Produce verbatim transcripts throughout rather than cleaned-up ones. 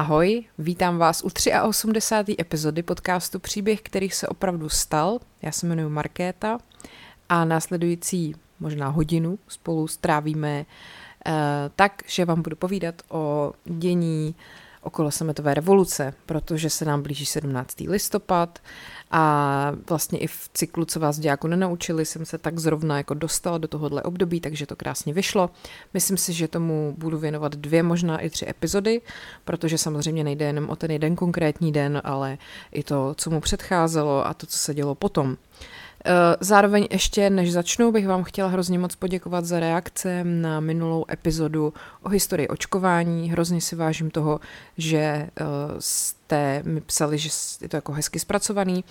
Ahoj, vítám vás u osmdesáté třetí epizody podcastu Příběh, který se opravdu stal. Já se jmenuji Markéta a následující možná hodinu spolu strávíme eh, tak, že vám budu povídat o dění okolo Sametové revoluce, protože se nám blíží sedmnáctý listopad a vlastně i v cyklu, co vás dějáku nenaučili, jsem se tak zrovna jako dostala do tohohle období, takže to krásně vyšlo. Myslím si, že tomu budu věnovat dvě, možná i tři epizody, protože samozřejmě nejde jenom o ten jeden konkrétní den, ale i to, co mu předcházelo a to, co se dělo potom. Zároveň ještě, než začnu, bych vám chtěla hrozně moc poděkovat za reakce na minulou epizodu o historii očkování. Hrozně si vážím toho, že jste mi psali, že je to jako hezky zpracovaný.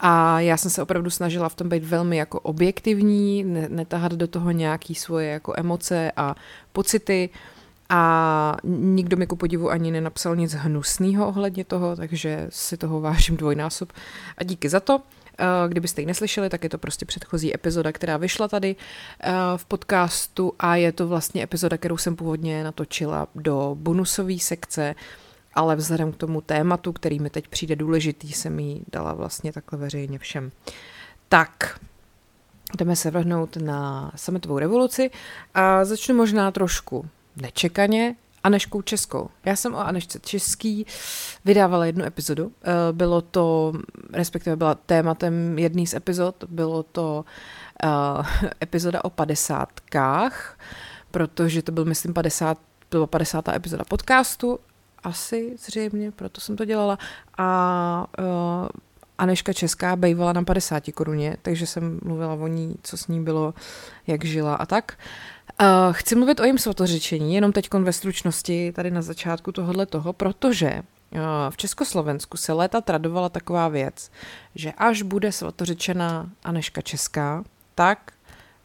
A já jsem se opravdu snažila v tom být velmi jako objektivní, netahat do toho nějaké svoje jako emoce a pocity. A nikdo mi ku podivu ani nenapsal nic hnusného ohledně toho, takže si toho vážím dvojnásob. A díky za to. Kdybyste ji neslyšeli, tak je to prostě předchozí epizoda, která vyšla tady v podcastu a je to vlastně epizoda, kterou jsem původně natočila do bonusové sekce, ale vzhledem k tomu tématu, který mi teď přijde důležitý, jsem ji dala vlastně takhle veřejně všem. Tak, jdeme se vrhnout na sametovou revoluci a začnu možná trošku nečekaně Anežkou Českou. Já jsem o Anežce Český vydávala jednu epizodu. Bylo to, respektive byla tématem jedný z epizod, bylo to uh, epizoda o padesátkách, protože to byl, myslím, padesátá byla padesátá epizoda podcastu, asi zřejmě, proto jsem to dělala. A uh, Anežka Česká bejvala na padesáti koruně, takže jsem mluvila o ní, co s ní bylo, jak žila a tak. Uh, chci mluvit o jejím svatořečení, jenom teďkon ve stručnosti tady na začátku tohohle toho, protože uh, v Československu se léta tradovala taková věc, že až bude svatořečena Anežka Česká, tak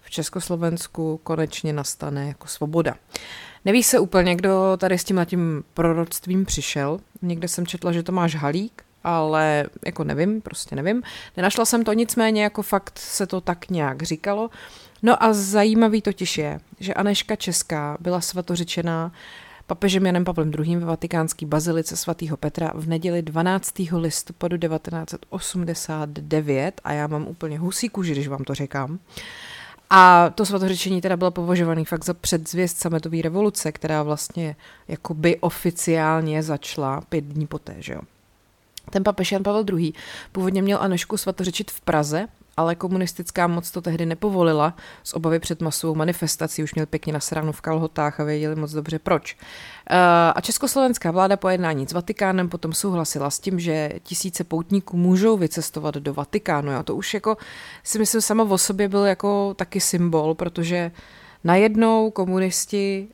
v Československu konečně nastane jako svoboda. Neví se úplně, kdo tady s tímhletím proroctvím přišel. Někde jsem četla, že Tomáš Halík, ale jako nevím, prostě nevím. Nenašla jsem to, nicméně jako fakt se to tak nějak říkalo. No a zajímavý totiž je, že Anežka Česká byla svatořečená papežem Janem Pavlem druhým ve vatikánský bazilice svatého Petra v neděli dvanáctého listopadu devatenáct osmdesát devět a já mám úplně husí kůži, když vám to říkám. A to svatořečení teda bylo považované fakt za předzvěst sametové revoluce, která vlastně jakoby oficiálně začala pět dní poté, že jo. Ten papež Jan Pavel druhý. původně měl Anežku svatořečit v Praze, ale komunistická moc to tehdy nepovolila z obavy před masovou manifestací, už měl pěkně nasráno v kalhotách a věděli moc dobře proč. A československá vláda po jednání s Vatikánem potom souhlasila s tím, že tisíce poutníků můžou vycestovat do Vatikánu. A to už jako si myslím sama o sobě byl jako taky symbol, protože najednou komunisti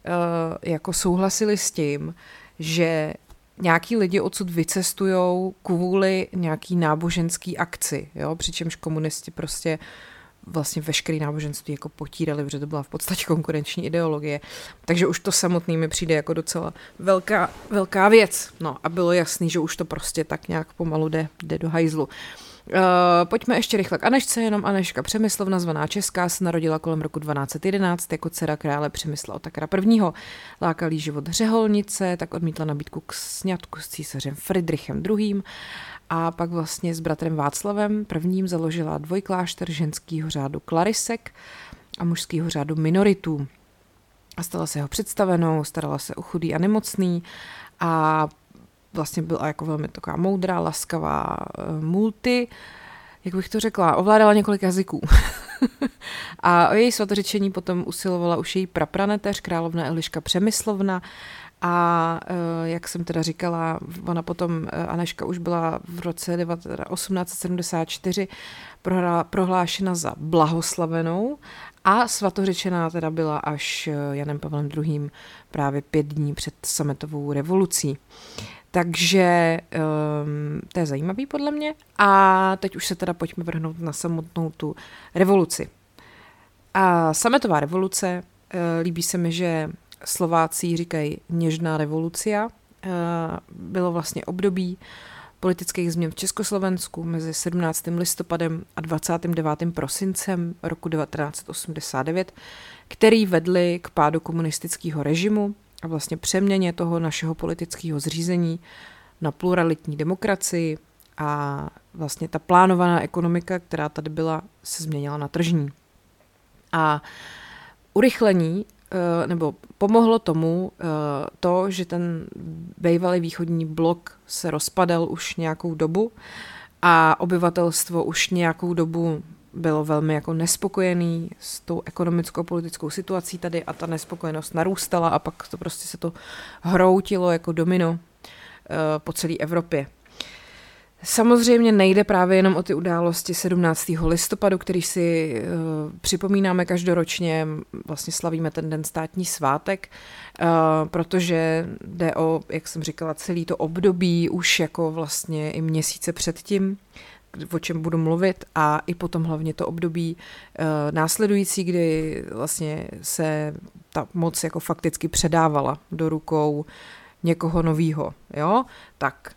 jako souhlasili s tím, že nějaký lidi odsud vycestujou kvůli nějaký náboženský akci, jo? Přičemž komunisti prostě vlastně veškerý náboženství jako potírali, protože to byla v podstatě konkurenční ideologie. Takže už to samotný mi přijde jako docela velká, velká věc. No a bylo jasný, že už to prostě tak nějak pomalu jde, jde do hajzlu. Uh, pojďme ještě rychle k Anežce, jenom Anežka Přemyslovna, zvaná Česká, se narodila kolem roku dvanáct jedenáct jako dcera krále Přemysla Otakara I. Lákalý život řeholnice, tak odmítla nabídku k sňatku s císařem Fridrichem druhým. A pak vlastně s bratrem Václavem I. založila dvojklášter ženskýho řádu klarisek a mužskýho řádu minoritů. A stala se jeho představenou, starala se o chudý a nemocný a vlastně byla jako velmi taková moudrá, laskavá, multi, jak bych to řekla, ovládala několik jazyků. A o její svatořečení potom usilovala už její prapraneteř, královna Eliška Přemyslovna. A jak jsem teda říkala, ona potom, Anežka už byla v roce osmnáct sedmdesát čtyři prohlášena za blahoslavenou a svatořečená teda byla až Janem Pavlem druhým právě pět dní před sametovou revolucí. Takže um, to je zajímavý podle mě. A teď už se teda pojďme vrhnout na samotnou tu revoluci. A sametová revoluce, uh, líbí se mi, že Slováci říkají něžná revolucia. Uh, bylo vlastně období politických změn v Československu mezi sedmnáctým listopadem a dvacátým devátým prosincem roku devatenáct osmdesát devět, který vedly k pádu komunistického režimu a vlastně přeměně toho našeho politického zřízení na pluralitní demokracii a vlastně ta plánovaná ekonomika, která tady byla, se změnila na tržní. A urychlení, nebo pomohlo tomu to, že ten bývalý východní blok se rozpadal už nějakou dobu a obyvatelstvo už nějakou dobu bylo velmi jako nespokojený s tou ekonomickou politickou situací tady a ta nespokojenost narůstala a pak to prostě se to hroutilo jako domino po celé Evropě. Samozřejmě nejde právě jenom o ty události sedmnáctého listopadu, který si uh, připomínáme každoročně, vlastně slavíme ten den státní svátek, uh, protože jde o, jak jsem říkala, celý to období už jako vlastně i měsíce předtím, o čem budu mluvit, a i potom hlavně to období uh, následující, kdy vlastně se ta moc jako fakticky předávala do rukou někoho novýho, jo? Tak...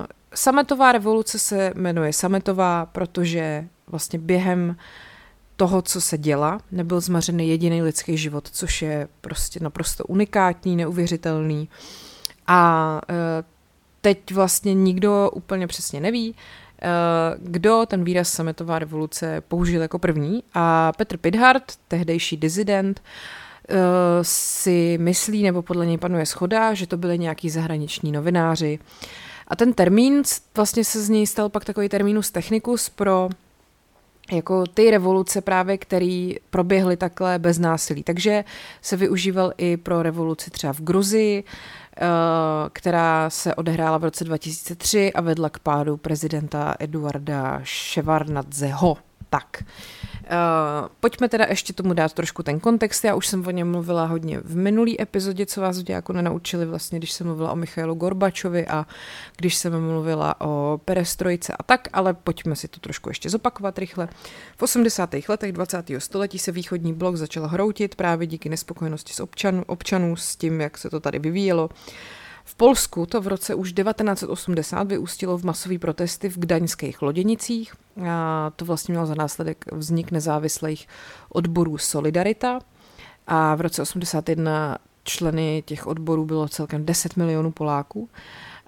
Uh, Sametová revoluce se jmenuje Sametová, protože vlastně během toho, co se děla, nebyl zmařený jediný lidský život, což je prostě naprosto unikátní, neuvěřitelný. A teď vlastně nikdo úplně přesně neví, kdo ten výraz Sametová revoluce použil jako první. A Petr Pithart, tehdejší dizident, si myslí, nebo podle něj panuje shoda, že to byli nějaký zahraniční novináři. A ten termín, vlastně se z něj stal pak takový terminus technicus pro jako ty revoluce právě, které proběhly takhle bez násilí. Takže se využíval i pro revoluci třeba v Gruzii, která se odehrála v roce dva tisíce tři a vedla k pádu prezidenta Eduarda Ševardnadzeho. Tak, pojďme teda ještě tomu dát trošku ten kontext. Já už jsem o něm mluvila hodně v minulý epizodě, co vás jako nenaučili vlastně, když jsem mluvila o Michailu Gorbačovi a když jsem mluvila o perestrojce a tak, ale pojďme si to trošku ještě zopakovat rychle. V osmdesátých letech dvacátého století se východní blok začal hroutit právě díky nespokojenosti s občanů, občanů s tím, jak se to tady vyvíjelo. V Polsku to v roce už devatenáct osmdesát vyústilo v masové protesty v gdaňských Loděnicích. A to vlastně mělo za následek vznik nezávislých odborů Solidarita. A v roce osmdesát jedna členy těch odborů bylo celkem deset milionů Poláků.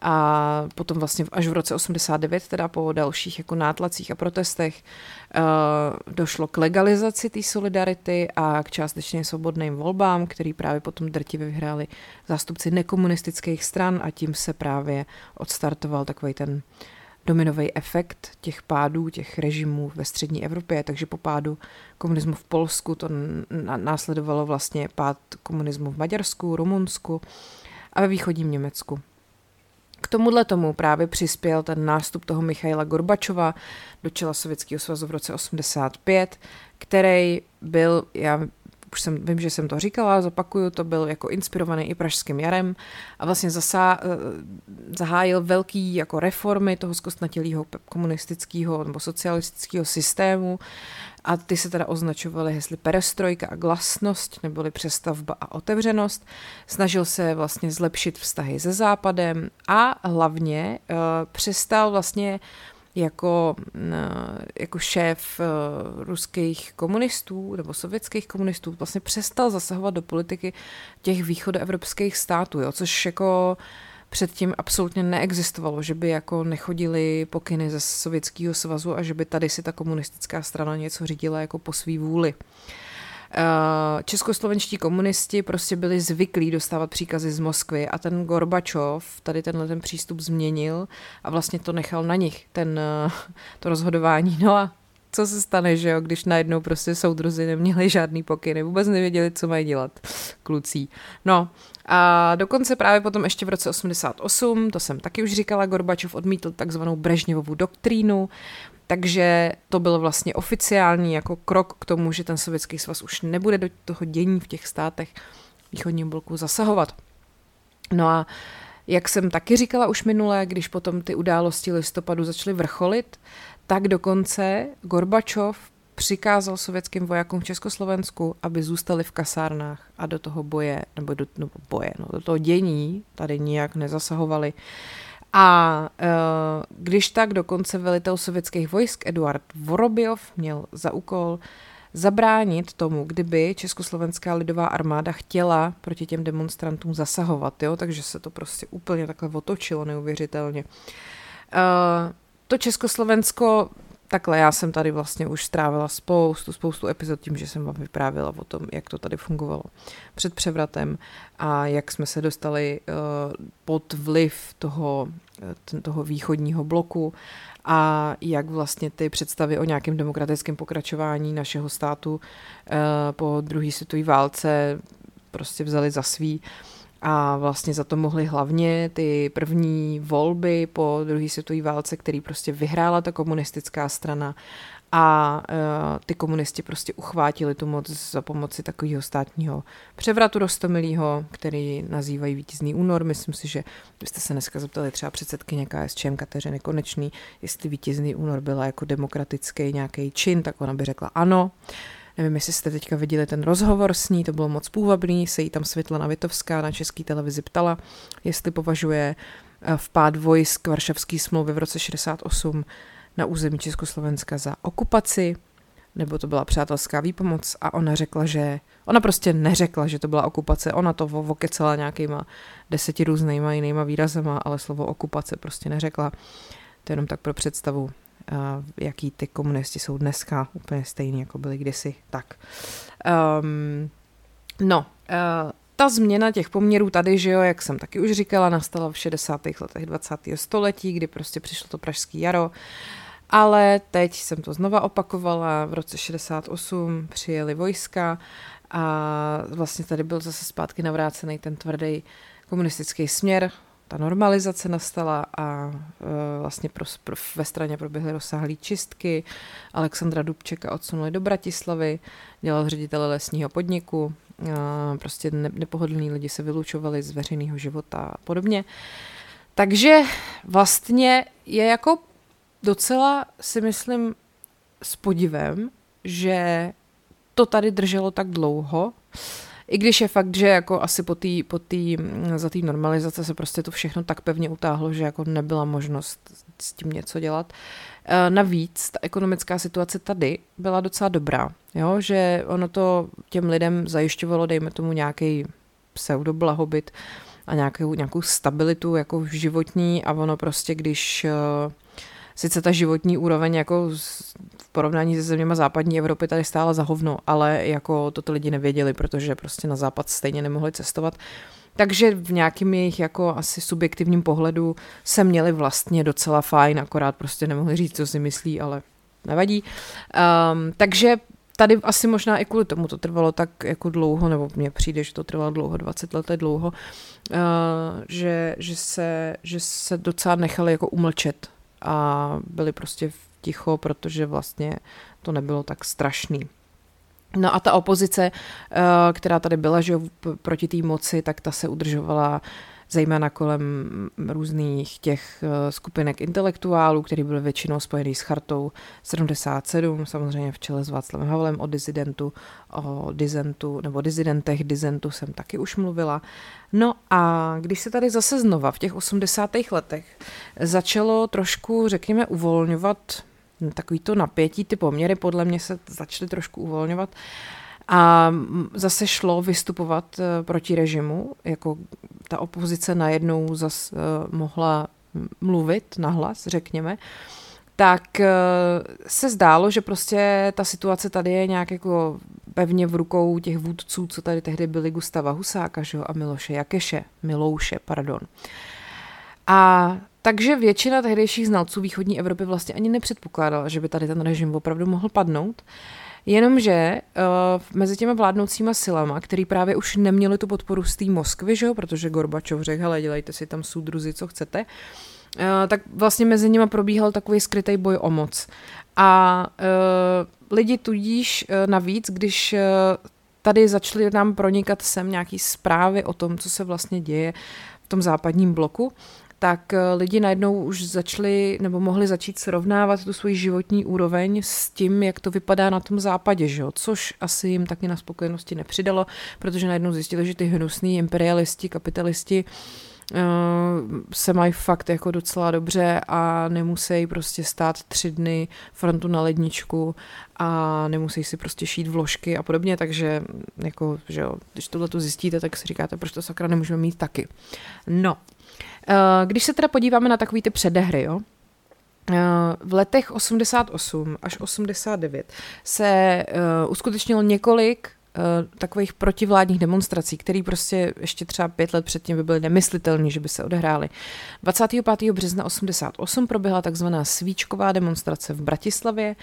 A potom vlastně až v roce osmdesát devět, teda po dalších jako nátlacích a protestech, došlo k legalizaci té solidarity a k částečně svobodným volbám, který právě potom drtivě vyhráli zástupci nekomunistických stran a tím se právě odstartoval takový ten dominový efekt těch pádů, těch režimů ve střední Evropě. Takže po pádu komunismu v Polsku to následovalo vlastně pád komunismu v Maďarsku, Rumunsku a ve východním Německu. K tomuhle tomu právě přispěl ten nástup toho Michaila Gorbačova do čela Sovětského svazu v roce osmdesát pět, který byl, já už jsem, vím, že jsem to říkala, zopakuju, to byl jako inspirovaný i pražským jarem a vlastně zasa, zahájil velký jako reformy toho zkostnatělého komunistického nebo socialistického systému a ty se teda označovaly hesly perestrojka a glasnost, neboli přestavba a otevřenost. Snažil se vlastně zlepšit vztahy se Západem a hlavně uh, přestal vlastně jako, jako šéf ruských komunistů nebo sovětských komunistů vlastně přestal zasahovat do politiky těch východoevropských států, jo, což jako předtím absolutně neexistovalo, že by jako nechodili pokyny ze Sovětského svazu a že by tady si ta komunistická strana něco řídila jako po svý vůli. Českoslovenští komunisti prostě byli zvyklí dostávat příkazy z Moskvy a ten Gorbačov tady tenhle ten přístup změnil a vlastně to nechal na nich, ten, to rozhodování. No a co se stane, že jo, když najednou prostě soudruzi neměli žádný pokyny, vůbec nevěděli, co mají dělat kluci. No a dokonce právě potom ještě v roce osmdesát osm, to jsem taky už říkala, Gorbačov odmítl takzvanou Brežněvovu doktrínu. Takže to byl vlastně oficiální jako krok k tomu, že ten Sovětský svaz už nebude do toho dění v těch státech východního bloku zasahovat. No a jak jsem taky říkala už minule, když potom ty události listopadu začaly vrcholit, tak dokonce Gorbačov přikázal sovětským vojákům v Československu, aby zůstali v kasárnách a do toho boje, nebo do, no boje, no, do toho dění tady nijak nezasahovali. A když tak dokonce velitel sovětských vojsk Eduard Vorobjov měl za úkol zabránit tomu, kdyby Československá lidová armáda chtěla proti těm demonstrantům zasahovat, jo? Takže se to prostě úplně takhle otočilo neuvěřitelně. Uh, to Československo, takhle já jsem tady vlastně už strávila spoustu, spoustu epizod tím, že jsem vám vyprávěla o tom, jak to tady fungovalo před převratem a jak jsme se dostali uh, pod vliv toho, toho východního bloku a jak vlastně ty představy o nějakém demokratickém pokračování našeho státu uh, po druhé světové válce prostě vzali za svý. A vlastně za to mohly hlavně ty první volby po druhé světové válce, který prostě vyhrála ta komunistická strana a uh, ty komunisti prostě uchvátili tu moc za pomoci takového státního převratu roztomilého, který nazývají Vítězný únor. Myslím si, že byste se dneska zeptali třeba předsedkyně KSČM Kateřiny Konečný, jestli Vítězný únor byla jako demokratický nějaký čin, tak ona by řekla ano. Nevím, jestli jste teďka viděli ten rozhovor s ní, to bylo moc půvabný, se jí tam Světlana Vitovská na České televizi ptala, jestli považuje vpád vojsk Varšavské smlouvy v roce šedesát osm na území Československa za okupaci, nebo to byla přátelská výpomoc a ona řekla, že, ona prostě neřekla, že to byla okupace, ona to vokecela nějakýma deseti různýma jinýma výrazama, ale slovo okupace prostě neřekla, to jenom tak pro představu. Uh, jaký ty komunisti jsou dneska, úplně stejný, jako byli kdysi, tak. Um, no, uh, ta změna těch poměrů tady, že jo, jak jsem taky už říkala, nastala v šedesátých letech dvacátého století, kdy prostě přišlo to pražský jaro, ale teď jsem to znova opakovala, v roce šedesát osm přijeli vojska a vlastně tady byl zase zpátky navrácený ten tvrdý komunistický směr. Ta normalizace nastala a e, vlastně pro, pro, ve straně proběhly rozsáhlé čistky. Alexandra Dubčeka odsunuli do Bratislavy, dělal ředitele lesního podniku, e, prostě ne, nepohodlní lidi se vylučovali z veřejného života a podobně. Takže vlastně je jako docela, si myslím, s podivem, že to tady drželo tak dlouho. I když je fakt, že jako asi po tý, po tý, za té normalizace se prostě to všechno tak pevně utáhlo, že jako nebyla možnost s tím něco dělat. E, navíc ta ekonomická situace tady byla docela dobrá, jo? Že ono to těm lidem zajišťovalo, dejme tomu, nějaký pseudoblahobyt a nějakou, nějakou stabilitu jako životní a ono prostě, když... E, Sice ta životní úroveň jako v porovnání se zeměma západní Evropy tady stála za hovno, ale jako to ty lidi nevěděli, protože prostě na západ stejně nemohli cestovat. Takže v nějakým jejich jako asi subjektivním pohledu se měli vlastně docela fajn, akorát prostě nemohli říct, co si myslí, ale nevadí. Um, takže tady asi možná i kvůli tomu to trvalo tak jako dlouho, nebo mně přijde, že to trvalo dlouho, dvacet let je dlouho, uh, že, že, se, že se docela nechali jako umlčet. A byli prostě ticho, protože vlastně to nebylo tak strašný. No a ta opozice, která tady byla, že proti té moci, tak ta se udržovala zejména kolem různých těch skupinek intelektuálů, který byly většinou spojený s Chartou sedmdesát sedm, samozřejmě v čele s Václavem Havlem, o dizidentu, o dizentu, nebo dizidentech, dizentu jsem taky už mluvila. No a když se tady zase znova v těch osmdesátých letech začalo trošku, řekněme, uvolňovat takovýto napětí, ty poměry podle mě se začaly trošku uvolňovat, a zase šlo vystupovat proti režimu, jako ta opozice najednou zase mohla mluvit nahlas, řekněme, tak se zdálo, že prostě ta situace tady je nějak jako pevně v rukou těch vůdců, co tady tehdy byli Gustava Husáka, že jo, a Miloše Jakeše, Milouše, pardon. A takže většina tehdejších znalců východní Evropy vlastně ani nepředpokládala, že by tady ten režim opravdu mohl padnout. Jenomže uh, mezi těma vládnoucíma silama, který právě už neměli tu podporu z té Moskvy, že jo, protože Gorbačov řekl, hele, dělejte si tam soudruzi, co chcete, uh, tak vlastně mezi nima probíhal takový skrytý boj o moc. A uh, lidi tudíž uh, navíc, když uh, tady začaly nám pronikat sem nějaký zprávy o tom, co se vlastně děje v tom západním bloku, tak lidi najednou už začali nebo mohli začít srovnávat tu svoji životní úroveň s tím, jak to vypadá na tom západě, že jo? Což asi jim taky na spokojenosti nepřidalo, protože najednou zjistili, že ty hnusný imperialisti, kapitalisti se mají fakt jako docela dobře a nemusí prostě stát tři dny frontu na ledničku a nemusí si prostě šít vložky a podobně, takže jako, že jo, když tohle tu zjistíte, tak si říkáte, proč to sakra nemůžeme mít taky. No, když se teda podíváme na takový ty předehry, jo, v letech osmdesát osm až osmdesát devět se uskutečnilo několik takových protivládních demonstrací, které prostě ještě třeba pět let předtím by byly nemyslitelné, že by se odehrály. dvacátého pátého března osmdesát osm proběhla takzvaná svíčková demonstrace v Bratislavě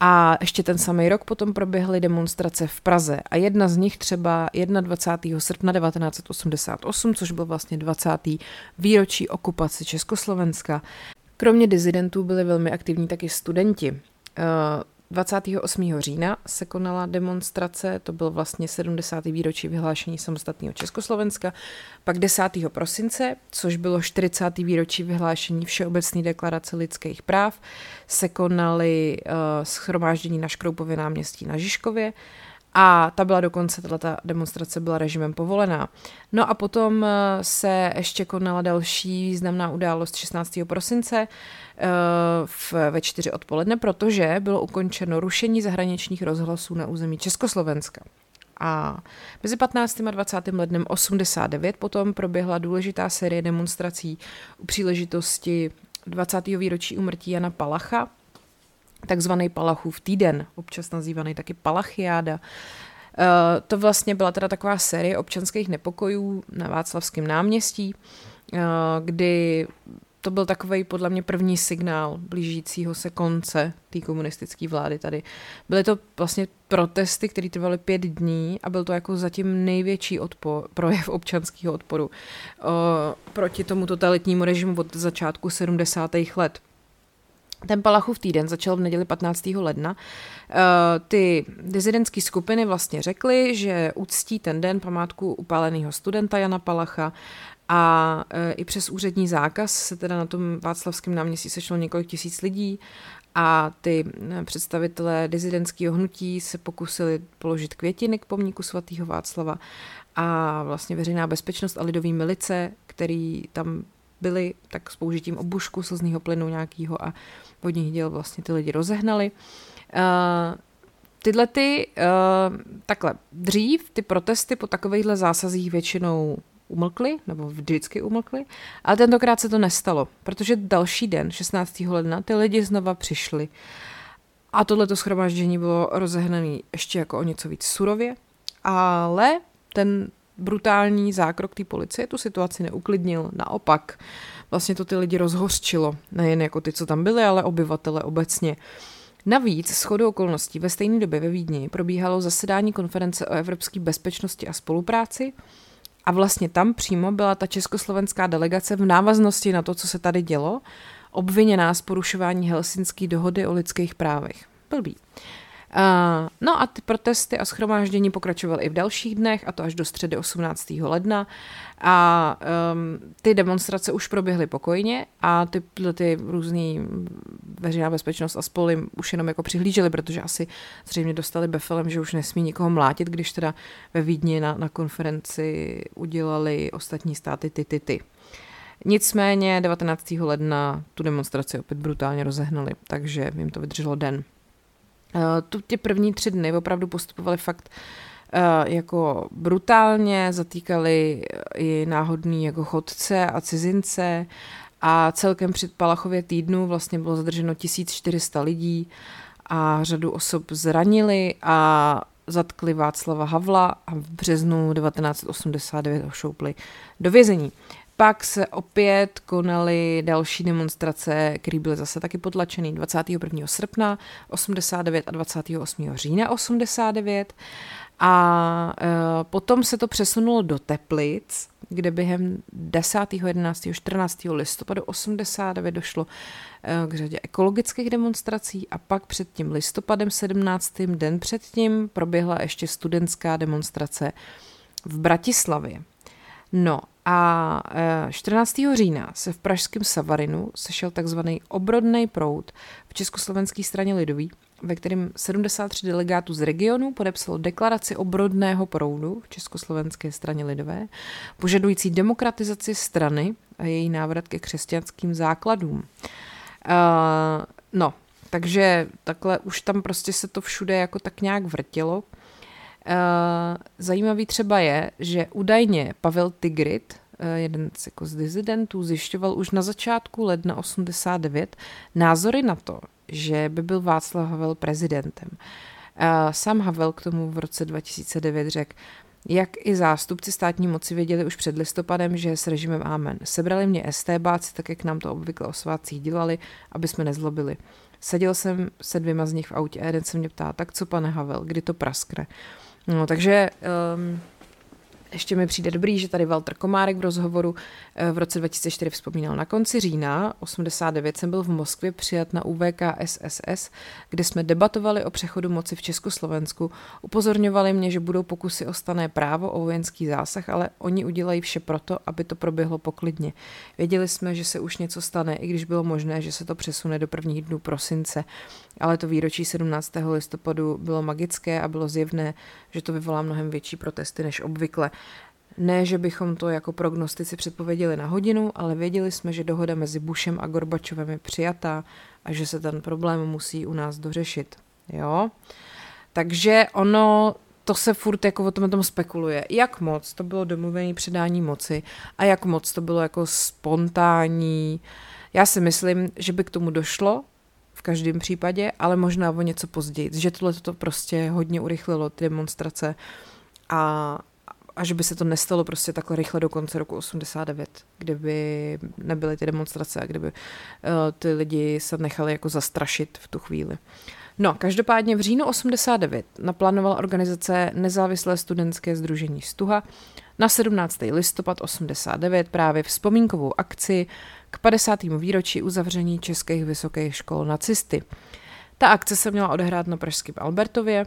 a ještě ten samý rok potom proběhly demonstrace v Praze a jedna z nich třeba dvacátého prvního srpna devatenáct osmdesát osm, což byl vlastně dvacáté výročí okupace Československa. Kromě dizidentů byli velmi aktivní taky studenti. dvacátého osmého října se konala demonstrace, to byl vlastně sedmdesáté výročí vyhlášení samostatného Československa, pak desátého prosince, což bylo čtyřicáté výročí vyhlášení Všeobecné deklarace lidských práv, se konaly uh, shromáždění na Škroupově náměstí na Žižkově a ta byla dokonce, tato demonstrace byla režimem povolená. No a potom se ještě konala další významná událost šestnáctého prosince v, ve čtyři odpoledne, protože bylo ukončeno rušení zahraničních rozhlasů na území Československa. A mezi patnáctým a dvacátým lednem osmdesát devět potom proběhla důležitá série demonstrací u příležitosti dvacátého výročí úmrtí Jana Palacha, takzvaný Palachův týden, občas nazývaný taky Palachiáda. To vlastně byla teda taková série občanských nepokojů na Václavském náměstí, kdy to byl takovej podle mě první signál blížícího se konce té komunistické vlády tady. Byly to vlastně protesty, které trvaly pět dní a byl to jako zatím největší odpor, projev občanského odporu proti tomu totalitnímu režimu od začátku sedmdesátých let. Ten Palachův týden začal v neděli patnáctého ledna. Ty dizidentské skupiny vlastně řekly, že uctí ten den památku upáleného studenta Jana Palacha a i přes úřední zákaz se teda na tom Václavském náměstí sešlo několik tisíc lidí a ty představitelé dizidentského hnutí se pokusili položit květiny k pomníku svatého Václava a vlastně veřejná bezpečnost a lidový milice, který tam byli, tak s použitím obušku, slzného plynu nějakého a vodních děl vlastně ty lidi rozehnali. Uh, tyhle ty, uh, takhle, dřív ty protesty po takovýchhle zásazích většinou umlkly, nebo vždycky umlkly, ale tentokrát se to nestalo, protože další den, šestnáctého ledna, ty lidi znova přišli. A tohleto shromáždění bylo rozehnané ještě jako o něco víc surově, ale ten brutální zákrok té policie tu situaci neuklidnil, naopak. Vlastně to ty lidi rozhořčilo, nejen jako ty, co tam byli, ale obyvatele obecně. Navíc shodou okolností ve stejné době ve Vídni probíhalo zasedání konference o evropské bezpečnosti a spolupráci a vlastně tam přímo byla ta československá delegace v návaznosti na to, co se tady dělo, obviněná z porušování Helsinské dohody o lidských právech. Blbý. Uh, no a ty protesty a shromáždění pokračovaly i v dalších dnech, a to až do středy osmnáctého ledna. A um, ty demonstrace už proběhly pokojně a ty, ty různý veřejná bezpečnost a spol jim už jenom jako přihlíželi, protože asi zřejmě dostali befelem, že už nesmí nikoho mlátit, když teda ve Vídni na, na konferenci udělali ostatní státy ty, ty, ty. Nicméně devatenáctého ledna tu demonstraci opět brutálně rozehnali, takže jim to vydrželo den. Uh, tu ty první tři dny opravdu postupovali fakt uh, jako brutálně, zatýkali i náhodný jako chodce a cizince a celkem při Palachově týdnu vlastně bylo zadrženo tisíc čtyři sta lidí a řadu osob zranili a zatkli Václava Havla a v březnu devatenáct osmdesát devět ho šoupli do vězení. Pak se opět konaly další demonstrace, které byly zase taky potlačené dvacátého prvního srpna osmdesát devět a dvacátého osmého října osmdesát devět. A e, potom se to přesunulo do Teplic, kde během desátého jedenáctého čtrnáctého listopadu osmdesát devět došlo e, k řadě ekologických demonstrací a pak před tím listopadem sedmnáctého den předtím proběhla ještě studentská demonstrace v Bratislavě. No a čtrnáctého října se v pražském Savarinu sešel takzvaný obrodnej proud v Československé straně lidový, ve kterém sedmdesát tři delegátů z regionu podepsalo deklaraci obrodného proudu v Československé straně lidové, požadující demokratizaci strany a její návrat ke křesťanským základům. Uh, no, takže takhle už tam prostě se to všude jako tak nějak vrtilo. Uh, zajímavý třeba je, že údajně Pavel Tigrid, uh, jeden z, jako z dizidentů, zjišťoval už na začátku ledna osmdesát devět názory na to, že by byl Václav Havel prezidentem. Uh, sám Havel k tomu v roce dva tisíce devět řekl: jak i zástupci státní moci věděli už před listopadem, že s režimem amen. Sebrali mě estébáci, tak jak nám to obvykle o svátcích dělali, aby jsme nezlobili. Seděl jsem se dvěma z nich v autě a jeden se mě ptá: tak co, pane Havel, kdy to praskne? No, takže um, ještě mi přijde dobrý, že tady Walter Komárek v rozhovoru v roce dva tisíce čtyři vzpomínal: na konci října osmdesát devět jsem byl v Moskvě přijat na U V K S S S, kde jsme debatovali o přechodu moci v Československu. Upozorňovali mě, že budou pokusy o stanné právo, o vojenský zásah, ale oni udělají vše proto, aby to proběhlo poklidně. Věděli jsme, že se už něco stane, i když bylo možné, že se to přesune do prvních dnů prosince. Ale to výročí sedmnáctého listopadu bylo magické a bylo zjevné, že to vyvolá mnohem větší protesty než obvykle. Ne, že bychom to jako prognostici předpověděli na hodinu, ale věděli jsme, že dohoda mezi Bushem a Gorbačovem je přijatá a že se ten problém musí u nás dořešit. Jo? Takže ono, to se furt jako o tom, tom spekuluje. Jak moc to bylo domluvené předání moci a jak moc to bylo jako spontánní. Já si myslím, že by k tomu došlo v každém případě, ale možná o něco později. Že tohle to prostě hodně urychlilo ty demonstrace a A že by se to nestalo prostě takhle rychle do konce roku osmdesát devět, kdyby nebyly ty demonstrace a kdyby uh, ty lidi se nechali jako zastrašit v tu chvíli. No, každopádně v říjnu osmdesát devět naplánovala organizace Nezávislé studentské sdružení Stuha na sedmnáctý listopad osmdesát devět právě vzpomínkovou akci k padesátému výročí uzavření českých vysokých škol nacisty. Ta akce se měla odehrát na pražském Albertově.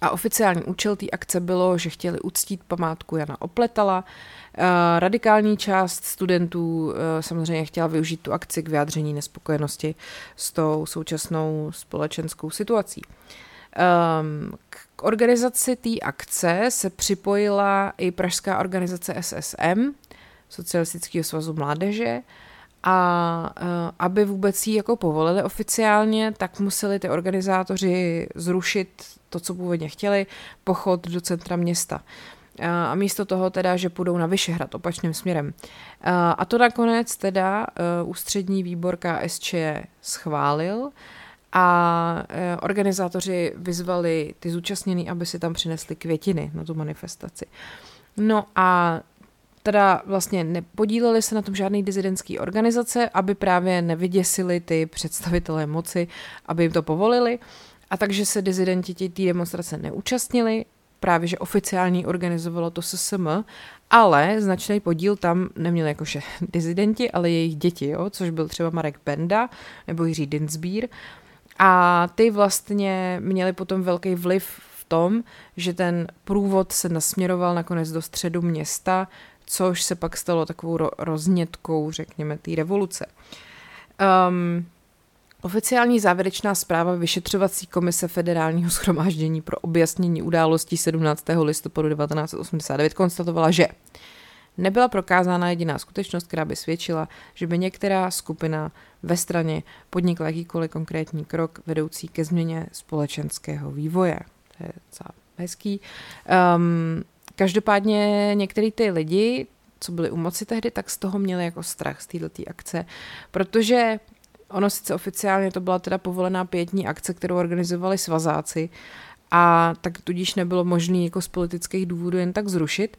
A oficiální účel té akce bylo, že chtěli uctít památku Jana Opletala. Radikální část studentů samozřejmě chtěla využít tu akci k vyjádření nespokojenosti s tou současnou společenskou situací. K organizaci té akce se připojila i pražská organizace S S M, Socialistického svazu mládeže, a aby vůbec ji jako povolili oficiálně, tak museli ty organizátoři zrušit to, co původně chtěli, pochod do centra města. A místo toho teda, že půjdou na Vyšehrad opačným směrem. A to nakonec teda ústřední výbor K S Č schválil a organizátoři vyzvali ty zúčastněný, aby si tam přinesli květiny na tu manifestaci. No a teda vlastně nepodíleli se na tom žádný dizidentský organizace, aby právě nevyděsili ty představitelé moci, aby jim to povolili. A takže se dizidenti té demonstrace neúčastnili, právě že oficiálně organizovalo to S S M, ale značný podíl tam neměli jakože dizidenti, ale jejich děti, jo? Což byl třeba Marek Benda nebo Jiří Dienstbier. A ty vlastně měli potom velký vliv v tom, že ten průvod se nasměroval nakonec do středu města, což se pak stalo takovou ro- roznětkou, řekněme, té revoluce. Um, Oficiální závěrečná zpráva vyšetřovací komise Federálního shromáždění pro objasnění událostí sedmnáctého listopadu devatenáct osmdesát devět konstatovala, že nebyla prokázána jediná skutečnost, která by svědčila, že by některá skupina ve straně podnikla jakýkoliv konkrétní krok vedoucí ke změně společenského vývoje. To je docela hezký. Um, každopádně některý ty lidi, co byli u moci tehdy, tak z toho měli jako strach z této akce, protože ono sice oficiálně to byla teda povolená pětní akce, kterou organizovali svazáci, a tak tudíž nebylo možné jako z politických důvodů jen tak zrušit,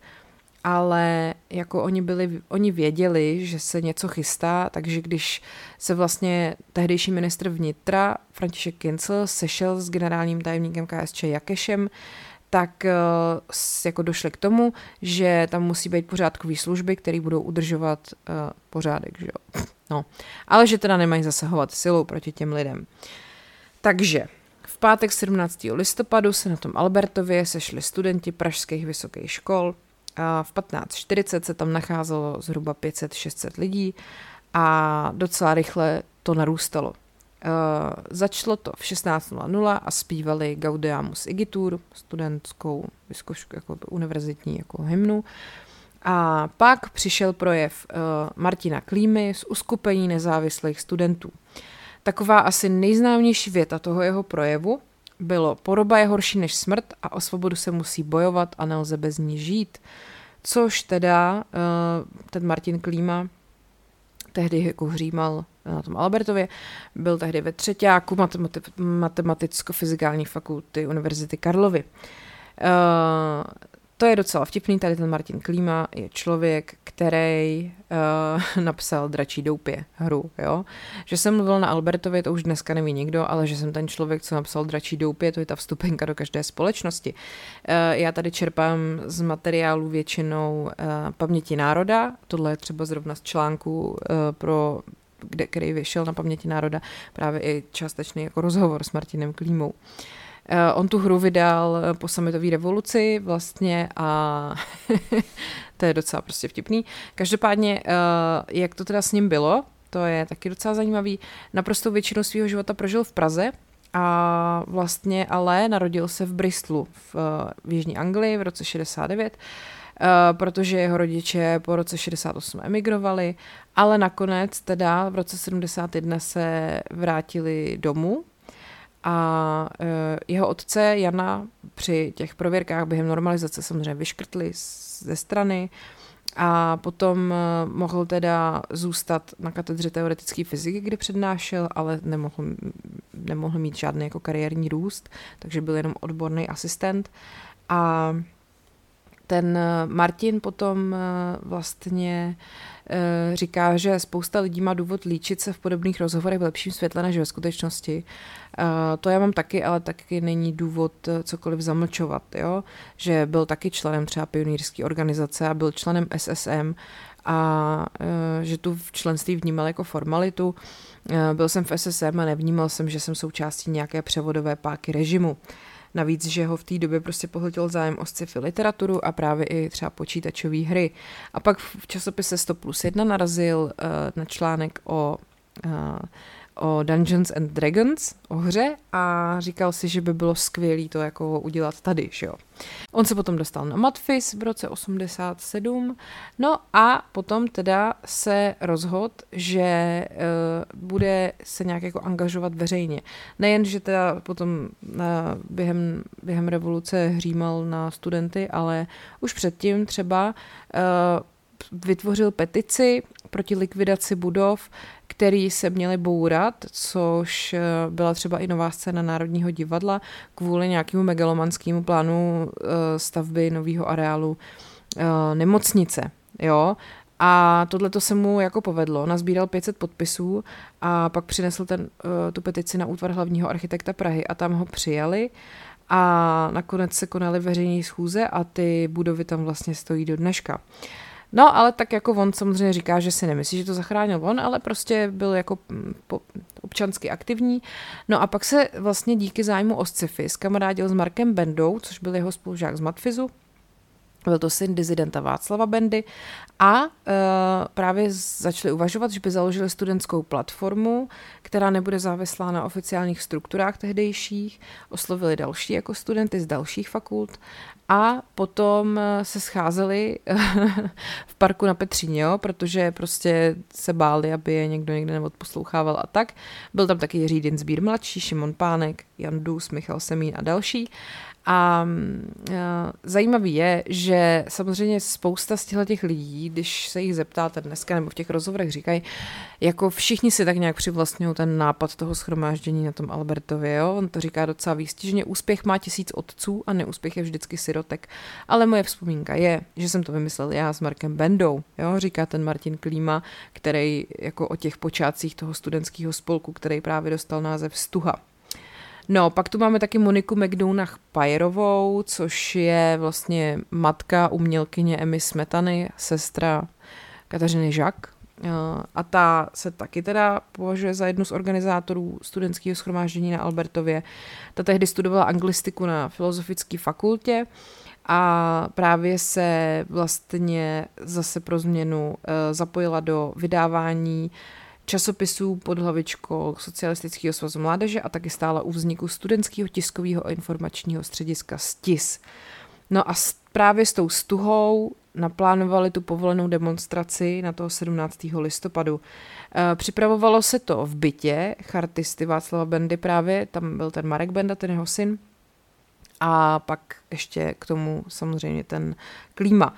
ale jako oni, byli, oni věděli, že se něco chystá, takže když se vlastně tehdejší ministr vnitra František Kincl sešel s generálním tajemníkem K S Č Jakešem, tak jako došli k tomu, že tam musí být pořádkový služby, které budou udržovat uh, pořádek, že jo. No. Ale že teda nemají zasahovat silou proti těm lidem. Takže v pátek sedmnáctého listopadu se na tom Albertově sešli studenti pražských vysokých škol V patnáct čtyřicet se tam nacházelo zhruba pět set šest set lidí a docela rychle to narůstalo. Uh, začalo to v šestnáct nula nula a zpívali Gaudeamus igitur, studentskou vyzkoušku, jako univerzitní jako hymnu. A pak přišel projev uh, Martina Klímy z uskupení nezávislých studentů. Taková asi nejznámější věta toho jeho projevu bylo: poroba je horší než smrt a o svobodu se musí bojovat a nelze bez ní žít. Což teda uh, ten Martin Klíma tehdy jako hřímal na tom Albertově, byl tehdy ve třeťáku matemati- matematicko-fyzikální fakulty Univerzity Karlovy. Uh, to je docela vtipný, tady ten Martin Klíma je člověk, který uh, napsal Dračí doupě hru, jo? Že jsem mluvil na Albertově, to už dneska neví nikdo, ale že jsem ten člověk, co napsal Dračí doupě, to je ta vstupenka do každé společnosti. Uh, já tady čerpám z materiálu většinou uh, Paměti národa, tohle je třeba zrovna z článku uh, pro Kde, který vyšel na Paměti národa, právě i částečný jako rozhovor s Martinem Klímou. Uh, on tu hru vydal po sametové revoluci vlastně a to je docela prostě vtipný. Každopádně, uh, jak to teda s ním bylo, to je taky docela zajímavý. Naprostou většinu svého života prožil v Praze a vlastně ale narodil se v Bristolu v, v Jižní Anglii v roce šedesát devět, Uh, protože jeho rodiče po roce šedesát osm emigrovali, ale nakonec teda v roce sedmdesát jedna se vrátili domů a uh, jeho otce Jana při těch prověrkách během normalizace samozřejmě vyškrtli ze strany a potom uh, mohl teda zůstat na katedře teoretické fyziky, kde přednášel, ale nemohl, nemohl mít žádný jako kariérní růst, takže byl jenom odborný asistent. A ten Martin potom vlastně říká, že spousta lidí má důvod líčit se v podobných rozhovorech v lepším světle než ve skutečnosti. To já mám taky, ale taky není důvod cokoliv zamlčovat, jo? Že byl taky členem třeba pionýrské organizace a byl členem S S M a že tu v členství vnímal jako formalitu. Byl jsem v S S M a nevnímal jsem, že jsem součástí nějaké převodové páky režimu. Navíc, že ho v té době prostě pohltil zájem o sci-fi literaturu a právě i třeba počítačové hry. A pak v časopise sto plus jedna narazil uh, na článek o, uh, o Dungeons and Dragons, o hře, a říkal si, že by bylo skvělý to jako udělat tady, že jo. On se potom dostal na Matfis v roce osmdesát sedm, no a potom teda se rozhodl, že uh, bude se nějak jako angažovat veřejně. Nejen, že teda potom na, během, během revoluce hřímal na studenty, ale už předtím třeba uh, vytvořil petici proti likvidaci budov, který se měli bourat, což byla třeba i nová scéna Národního divadla kvůli nějakému megalomanskému plánu stavby nového areálu nemocnice. Jo? A tohleto se mu jako povedlo. Nazbíral pět set podpisů a pak přinesl ten, tu petici na útvar hlavního architekta Prahy a tam ho přijali a nakonec se konaly veřejné schůze a ty budovy tam vlastně stojí do dneška. No, ale tak jako on samozřejmě říká, že si nemyslí, že to zachránil on, ale prostě byl jako občansky aktivní. No a pak se vlastně díky zájmu o sci-fi skamarádil s Markem Bendou, což byl jeho spolužák z Matfizu. Byl to syn dizidenta Václava Bendy a e, právě začali uvažovat, že by založili studentskou platformu, která nebude závislá na oficiálních strukturách tehdejších. Oslovili další jako studenty z dalších fakult a potom se scházeli v parku na Petříně, jo, protože prostě se báli, aby je někdo někde neodposlouchával a tak. Byl tam taky Jiří Dienstbier mladší, Šimon Pánek, Jan Dus, Michal Semín a další. A uh, zajímavý je, že samozřejmě spousta z těch lidí, když se jich zeptáte dneska nebo v těch rozhovorech říkají, jako všichni si tak nějak přivlastňují ten nápad toho shromáždění na tom Albertově. Jo? On to říká docela výstižně. Úspěch má tisíc otců a neúspěch je vždycky sirotek. Ale moje vzpomínka je, že jsem to vymyslel já s Markem Bendou, jo? Říká ten Martin Klíma, který jako o těch počátcích toho studentského spolku, který právě dostal název Stuha. No, pak tu máme taky Moniku MacDonagh-Pajerovou, což je vlastně matka umělkyně Emmy Smetany, sestra Kateřiny Žak. A ta se taky teda považuje za jednu z organizátorů studentského shromáždění na Albertově. Ta tehdy studovala anglistiku na filozofické fakultě a právě se vlastně zase pro změnu zapojila do vydávání časopisů pod hlavičkou Socialistického svazu mládeže a taky stála u vzniku studentského tiskového a informačního střediska S T I S. No a právě s tou Stuhou naplánovali tu povolenou demonstraci na toho sedmnáctého listopadu. Připravovalo se to v bytě chartisty Václava Bendy právě, tam byl ten Marek Benda, ten jeho syn, a pak ještě k tomu samozřejmě ten Klíma.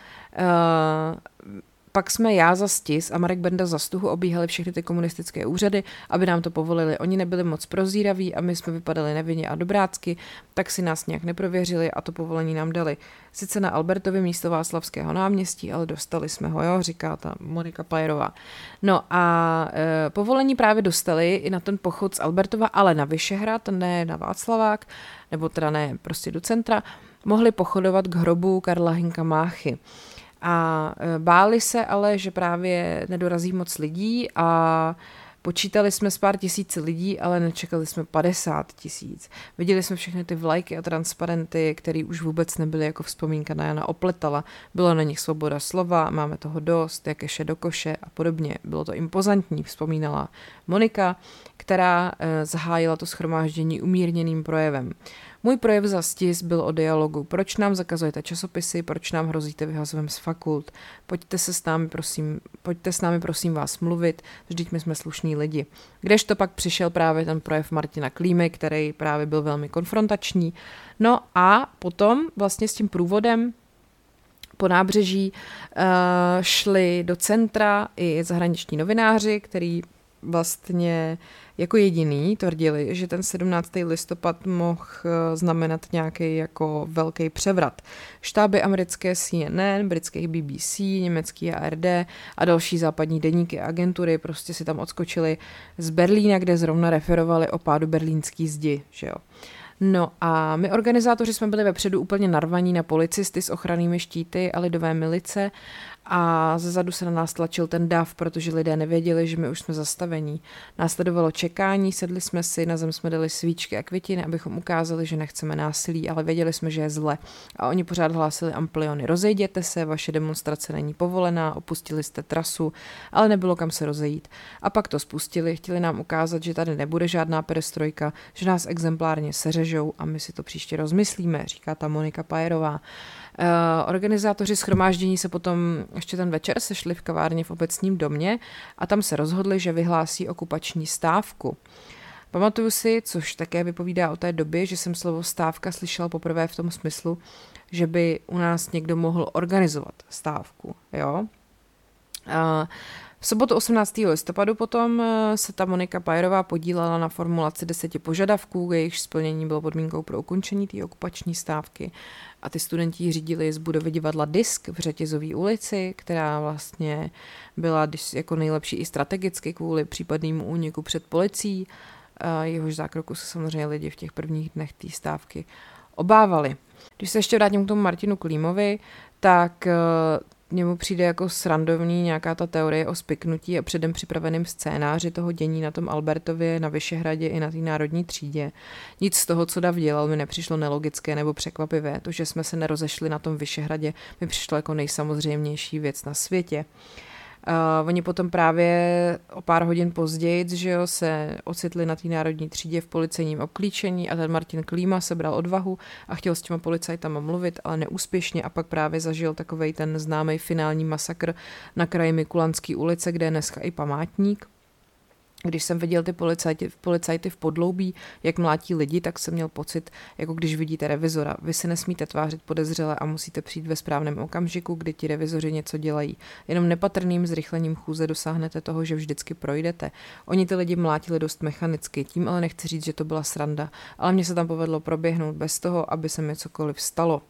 Pak jsme já za S T I S a Marek Benda za Stuhu obíhali všechny ty komunistické úřady, aby nám to povolili. Oni nebyli moc prozíraví a my jsme vypadali nevinně a dobrácky, tak si nás nějak neprověřili a to povolení nám dali. Sice na Albertově místo Václavského náměstí, ale dostali jsme ho, jo, říká ta Monika Pajerová. No a e, povolení právě dostali i na ten pochod z Albertova, ale na Vyšehrad, ne na Václavák, nebo teda ne prostě do centra, mohli pochodovat k hrobu Karla Hynka Máchy. A báli se ale, že právě nedorazí moc lidí a počítali jsme s pár tisíci lidí, ale nečekali jsme padesát tisíc. Viděli jsme všechny ty vlajky a transparenty, které už vůbec nebyly jako vzpomínka na Jana Opletala. Bylo na nich svoboda slova, máme toho dost, jak ješe do koše a podobně. Bylo to impozantní, vzpomínala Monika, která zahájila to shromáždění umírněným projevem. Můj projev za S T I S byl o dialogu. Proč nám zakazujete časopisy, proč nám hrozíte vyhazovem z fakult? Pojďte se s námi, prosím, pojďte s námi, prosím vás mluvit, vždyť my jsme slušní lidi. Kdežto pak přišel právě ten projev Martina Klímy, který právě byl velmi konfrontační. No a potom vlastně s tím průvodem po nábřeží uh, šli do centra i zahraniční novináři, který vlastně jako jediný tvrdili, že ten sedmnáctý listopad mohl znamenat nějaký jako velký převrat. Štáby americké C N N, britských B B C, německý A R D a další západní deníky a agentury prostě si tam odskočili z Berlína, kde zrovna referovali o pádu berlínský zdi, že jo. No a my organizátoři jsme byli vepředu úplně narvaní na policisty s ochrannými štíty a lidové milice a zezadu se na nás tlačil ten dav, protože lidé nevěděli, že my už jsme zastavení. Následovalo čekání, sedli jsme si, na zem jsme dali svíčky a květiny, abychom ukázali, že nechceme násilí, ale věděli jsme, že je zle. A oni pořád hlásili ampliony. Rozejděte se, vaše demonstrace není povolená, opustili jste trasu, ale nebylo kam se rozejít. A pak to spustili, chtěli nám ukázat, že tady nebude žádná perestrojka, že nás exemplárně seřežou a my si to příště rozmyslíme, říká ta Monika Pajerová. Uh, organizátoři shromáždění se potom ještě ten večer sešli v kavárně v Obecním domě a tam se rozhodli, že vyhlásí okupační stávku. Pamatuju si, což také vypovídá o té době, že jsem slovo stávka slyšela poprvé v tom smyslu, že by u nás někdo mohl organizovat stávku. Jo? Uh, V sobotu osmnáctého listopadu potom se ta Monika Pajerová podílela na formulaci deseti požadavků, jejichž splnění bylo podmínkou pro ukončení té okupační stávky. A ty studenti řídili z budovy divadla Disk v Řetězové ulici, která vlastně byla jako nejlepší i strategicky kvůli případnému úniku před policií. Jehož zákroku se samozřejmě lidi v těch prvních dnech té stávky obávali. Když se ještě vrátím k tomu Martinu Klímovi, tak němu přijde jako srandovní nějaká ta teorie o spiknutí a předem připraveném scénáři toho dění na tom Albertově, na Vyšehradě i na té Národní třídě. Nic z toho, co Dav dělal, mi nepřišlo nelogické nebo překvapivé. To, že jsme se nerozešli na tom Vyšehradě, mi přišlo jako nejsamozřejmější věc na světě. Uh, oni potom právě o pár hodin později, že jo, se ocitli na té Národní třídě v policejním obklíčení a ten Martin Klíma sebral odvahu a chtěl s těma policajtama mluvit, ale neúspěšně a pak právě zažil takovej ten známý finální masakr na kraji Mikulanské ulice, kde je dneska i památník. Když jsem viděl ty policajty, policajty v Podloubí, jak mlátí lidi, tak jsem měl pocit, jako když vidíte revizora. Vy se nesmíte tvářit podezřele a musíte přijít ve správném okamžiku, kdy ti revizoři něco dělají. Jenom nepatrným zrychlením chůze dosáhnete toho, že vždycky projdete. Oni ty lidi mlátili dost mechanicky, tím ale nechci říct, že to byla sranda. Ale mně se tam povedlo proběhnout bez toho, aby se mi cokoliv stalo.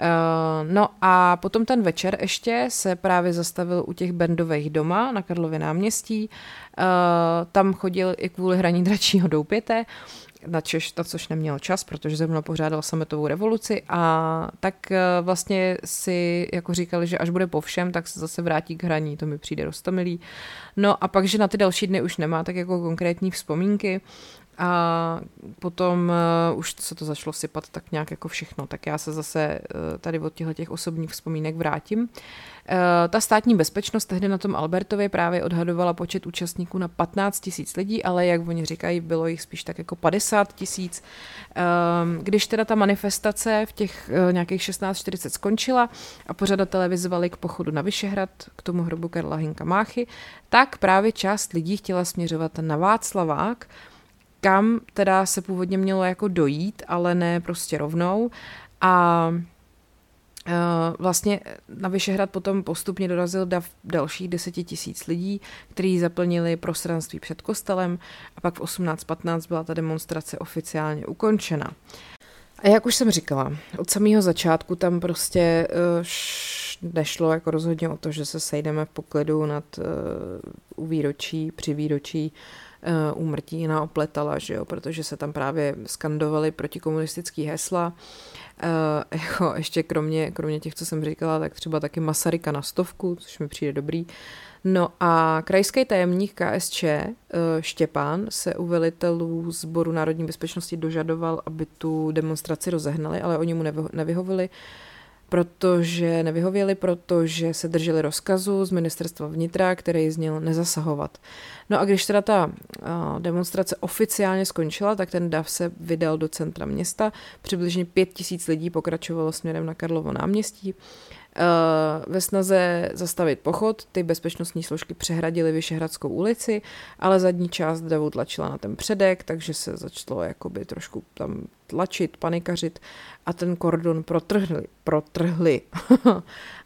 Uh, no a potom ten večer ještě se právě zastavil u těch Bendových doma na Karlově náměstí. Uh, tam chodil i kvůli hraní Dračího doupěte, na, na což neměl čas, protože zrovna pořádal sametovou revoluci a tak uh, vlastně si jako říkali, že až bude po všem, tak se zase vrátí k hraní, to mi přijde roztomilý. No a pak, že na ty další dny už nemá tak jako konkrétní vzpomínky, A potom uh, už se to začalo sypat tak nějak jako všechno. Tak já se zase uh, tady od těch osobních vzpomínek vrátím. Uh, ta státní bezpečnost tehdy na tom Albertově právě odhadovala počet účastníků na patnáct tisíc lidí, ale jak oni říkají, bylo jich spíš tak jako padesát tisíc. Uh, když teda ta manifestace v těch uh, nějakých šestnáct čtyřicet skončila a pořadatelé vyzvali k pochodu na Vyšehrad, k tomu hrobu Karla Hynka Máchy, tak právě část lidí chtěla směřovat na Václavák, kam teda se původně mělo jako dojít, ale ne prostě rovnou. A e, vlastně na Vyšehrad potom postupně dorazil dav dalších deseti tisíc lidí, kteří zaplnili prostranství před kostelem a pak v osmnáct patnáct byla ta demonstrace oficiálně ukončena. A jak už jsem říkala, od samého začátku tam prostě uh, nešlo jako rozhodně o to, že se sejdeme v poklidu nad uh, u výročí, při výročí úmrtí uh, Jana Opletala, že jo, protože se tam právě skandovaly protikomunistické hesla. Uh, jako ještě kromě, kromě těch, co jsem říkala, tak třeba taky Masaryka na stovku, což mi přijde dobrý. No a krajský tajemník K S Č Štěpán se u velitelů sboru národní bezpečnosti dožadoval, aby tu demonstraci rozehnali, ale oni mu nevyhověli, protože, nevyhověli, protože se drželi rozkazu z ministerstva vnitra, který zněl nezasahovat. No a když teda ta demonstrace oficiálně skončila, tak ten dav se vydal do centra města. Přibližně pět tisíc lidí pokračovalo směrem na Karlovo náměstí. Ve snaze zastavit pochod ty bezpečnostní složky přehradily Vyšehradskou ulici, ale zadní část davu tlačila na ten předek, takže se začalo jakoby trošku tam tlačit, panikařit a ten kordon protrhli. protrhli.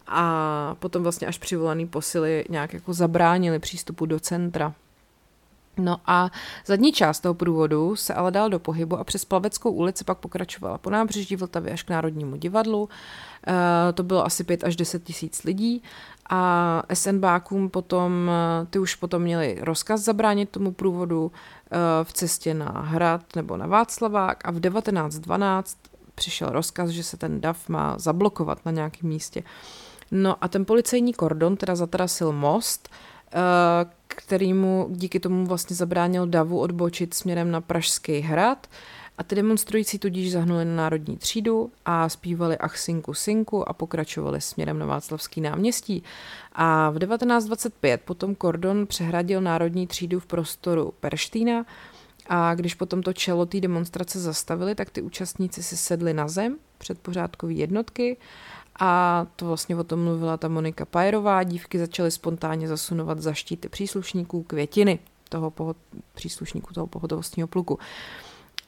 A potom vlastně až přivolaný posily nějak jako zabránili přístupu do centra. No a zadní část toho průvodu se ale dal do pohybu a přes Plaveckou ulici pak pokračovala po nábřeží Vltavy až k Národnímu divadlu. E, to bylo asi pět až deset tisíc lidí a SNBákům potom, ty už potom měli rozkaz zabránit tomu průvodu e, v cestě na Hrad nebo na Václavák a v devatenáct dvanáct přišel rozkaz, že se ten dav má zablokovat na nějakém místě. No a ten policejní kordon teda zatrasil most, kterýmu díky tomu vlastně zabránil davu odbočit směrem na Pražský hrad a ty demonstrující tudíž zahnuli na Národní třídu a zpívali Ach synku, synku a pokračovali směrem na Václavský náměstí. A v devatenáct dvacet pět potom kordon přehradil Národní třídu v prostoru Perštýna a když potom to čelo té demonstrace zastavili, tak ty účastníci si sedli na zem před pořádkový jednotky. A to vlastně o tom mluvila ta Monika Pajerová. Dívky začaly spontánně zasunovat za štíty příslušníků květiny toho poho- příslušníku toho pohotovostního pluku.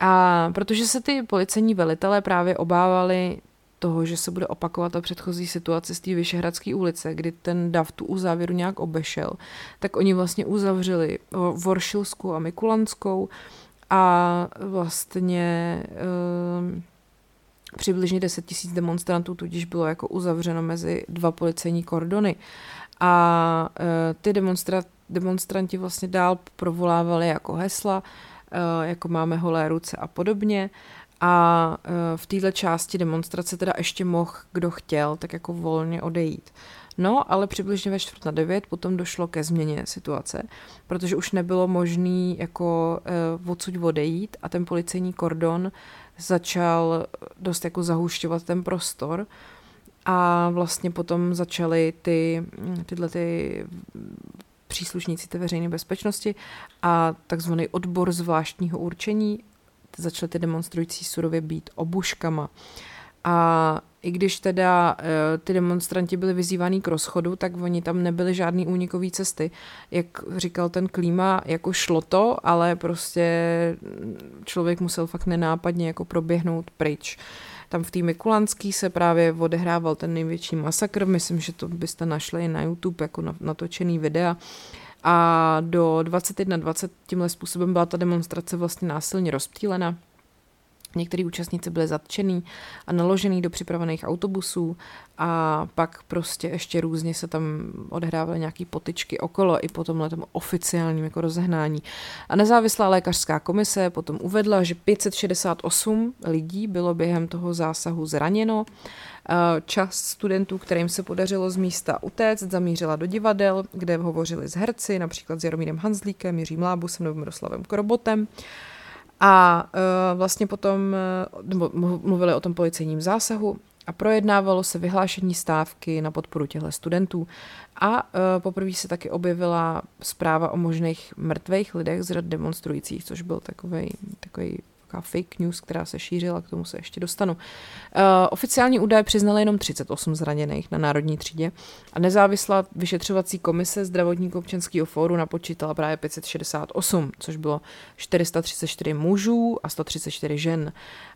A protože se ty policejní velitelé právě obávali toho, že se bude opakovat ta předchozí situace z té Vyšehradské ulice, kdy ten dav tu uzávěru nějak obešel, tak oni vlastně uzavřeli Voršilskou a Mikulanskou a vlastně... Um, Přibližně deset tisíc demonstrantů tudíž bylo jako uzavřeno mezi dva policejní kordony. A e, ty demonstra- demonstranti vlastně dál provolávali jako hesla, e, jako máme holé ruce a podobně. A e, v této části demonstrace teda ještě mohl, kdo chtěl, tak jako volně odejít. No, ale přibližně ve čtvrt na devět potom došlo ke změně situace, protože už nebylo možné jako e, odsud odejít a ten policejní kordon začal dost jako zahušťovat ten prostor a vlastně potom začaly ty, tyhle ty příslušníci té veřejné bezpečnosti a takzvaný odbor zvláštního určení začaly ty demonstrující surově být obuškama. A i když teda ty demonstranti byli vyzývaní k rozchodu, tak oni tam nebyli žádný únikový cesty. Jak říkal ten Klíma, jako šlo to, ale prostě člověk musel fakt nenápadně jako proběhnout pryč. Tam v té Mikulanský se právě odehrával ten největší masakr, myslím, že to byste našli i na YouTube jako natočený videa. A do dvacet jedna dvacet tímhle způsobem byla ta demonstrace vlastně násilně rozptýlena. Některý účastníci byli zatčený a naložený do připravených autobusů a pak prostě ještě různě se tam odehrávaly nějaké potyčky okolo i po tomhletom oficiálním jako rozehnání. A nezávislá lékařská komise potom uvedla, že pět set šedesát osm lidí bylo během toho zásahu zraněno. Část studentů, kterým se podařilo z místa utéct, zamířila do divadel, kde hovořili s herci, například s Jaromírem Hanzlíkem, Jiřím Lábusem, Miroslavem Krobotem. A uh, vlastně potom uh, mluvili o tom policejním zásahu a projednávalo se vyhlášení stávky na podporu těchto studentů. A uh, poprvé se taky objevila zpráva o možných mrtvých lidech z řad demonstrujících, což byl takovej, takovej fake news, která se šířila, k tomu se ještě dostanu. Uh, oficiální údaje přiznaly jenom třicet osm zraněných na národní třídě a nezávislá vyšetřovací komise zdravotníků občanského fóru napočítala právě pět set šedesát osm, což bylo čtyři sta třicet čtyři mužů a sto třicet čtyři žen.